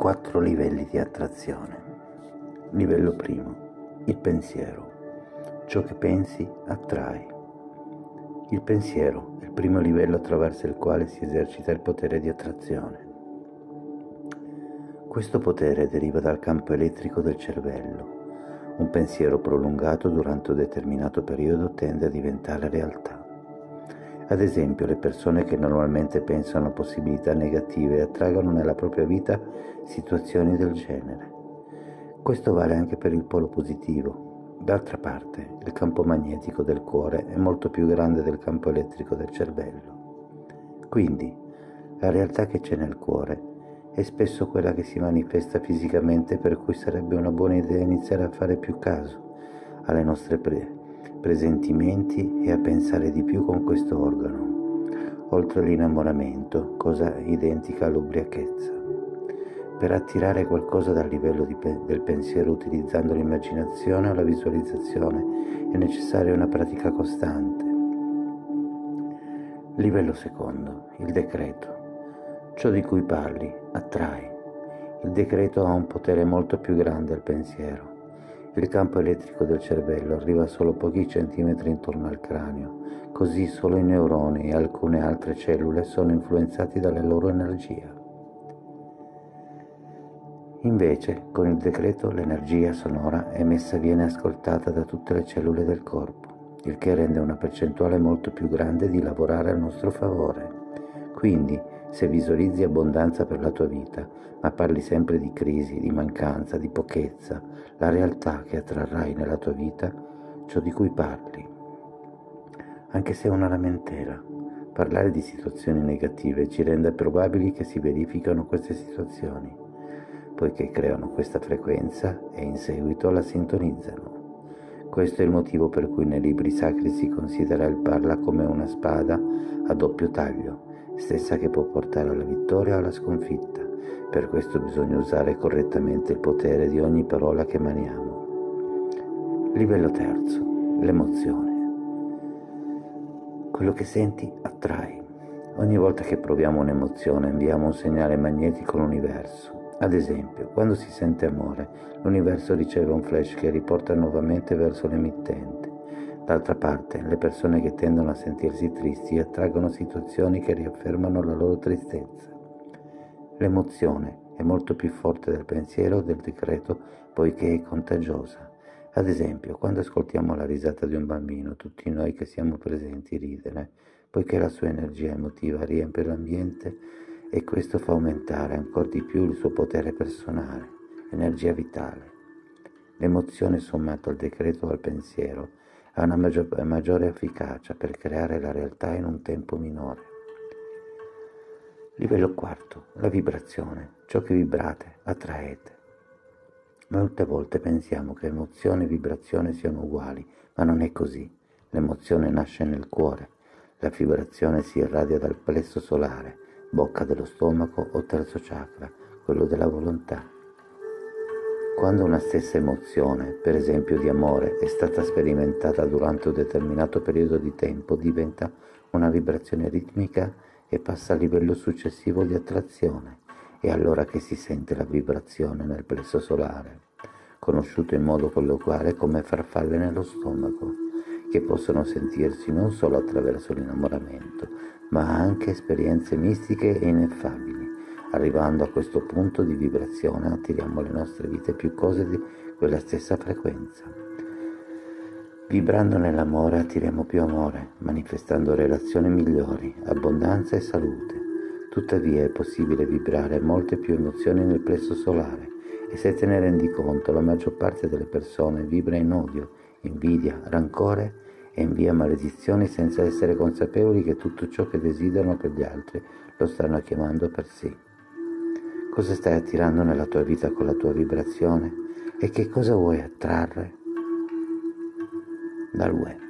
4 livelli di attrazione. Livello primo, il pensiero. Ciò che pensi attrai. Il pensiero è il primo livello attraverso il quale si esercita il potere di attrazione. Questo potere deriva dal campo elettrico del cervello. Un pensiero prolungato durante un determinato periodo tende a diventare realtà. Ad esempio, le persone che normalmente pensano a possibilità negative attraggono nella propria vita situazioni del genere. Questo vale anche per il polo positivo. D'altra parte, il campo magnetico del cuore è molto più grande del campo elettrico del cervello. Quindi, la realtà che c'è nel cuore è spesso quella che si manifesta fisicamente, per cui sarebbe una buona idea iniziare a fare più caso alle nostre presentimenti e a pensare di più con questo organo, oltre all'innamoramento, cosa identica all'ubriachezza. Per attirare qualcosa dal livello del pensiero utilizzando l'immaginazione o la visualizzazione è necessaria una pratica costante. Livello secondo, il decreto. Ciò di cui parli attrai. Il decreto ha un potere molto più grande al pensiero. Il campo elettrico del cervello arriva solo pochi centimetri intorno al cranio, così solo i neuroni e alcune altre cellule sono influenzati dalla loro energia. Invece, con il decreto l'energia sonora emessa viene ascoltata da tutte le cellule del corpo, il che rende una percentuale molto più grande di lavorare a nostro favore. Quindi, se visualizzi abbondanza per la tua vita, ma parli sempre di crisi, di mancanza, di pochezza, la realtà che attrarrai nella tua vita, ciò di cui parli. Anche se è una lamentela, parlare di situazioni negative ci rende probabili che si verificano queste situazioni, poiché creano questa frequenza e in seguito la sintonizzano. Questo è il motivo per cui nei libri sacri si considera il parla come una spada a doppio taglio, stessa che può portare alla vittoria o alla sconfitta. Per questo bisogna usare correttamente il potere di ogni parola che emaniamo. Livello terzo, l'emozione. Quello che senti attrai. Ogni volta che proviamo un'emozione inviamo un segnale magnetico all'universo. Ad esempio, quando si sente amore, l'universo riceve un flash che riporta nuovamente verso l'emittente. D'altra parte, le persone che tendono a sentirsi tristi attraggono situazioni che riaffermano la loro tristezza. L'emozione è molto più forte del pensiero o del decreto, poiché è contagiosa. Ad esempio, quando ascoltiamo la risata di un bambino, tutti noi che siamo presenti ridere, poiché la sua energia emotiva riempie l'ambiente e questo fa aumentare ancora di più il suo potere personale, energia vitale. L'emozione sommata al decreto o al pensiero ha una maggiore efficacia per creare la realtà in un tempo minore. Livello quarto, la vibrazione. Ciò che vibrate attraete. Molte volte pensiamo che emozione e vibrazione siano uguali, ma non è così. L'emozione nasce nel cuore, la vibrazione si irradia dal plesso solare, bocca dello stomaco o terzo chakra, quello della volontà. Quando una stessa emozione, per esempio di amore, è stata sperimentata durante un determinato periodo di tempo, diventa una vibrazione ritmica e passa al livello successivo di attrazione. È allora che si sente la vibrazione nel plesso solare, conosciuto in modo colloquiale come farfalle nello stomaco, che possono sentirsi non solo attraverso l'innamoramento, ma anche esperienze mistiche e ineffabili. Arrivando a questo punto di vibrazione attiriamo alle nostre vite più cose di quella stessa frequenza. Vibrando nell'amore attiriamo più amore, manifestando relazioni migliori, abbondanza e salute. Tuttavia è possibile vibrare molte più emozioni nel plesso solare e, se te ne rendi conto, la maggior parte delle persone vibra in odio, invidia, rancore e invia maledizioni senza essere consapevoli che tutto ciò che desiderano per gli altri lo stanno chiamando per sé. Cosa stai attirando nella tua vita con la tua vibrazione e che cosa vuoi attrarre dal web?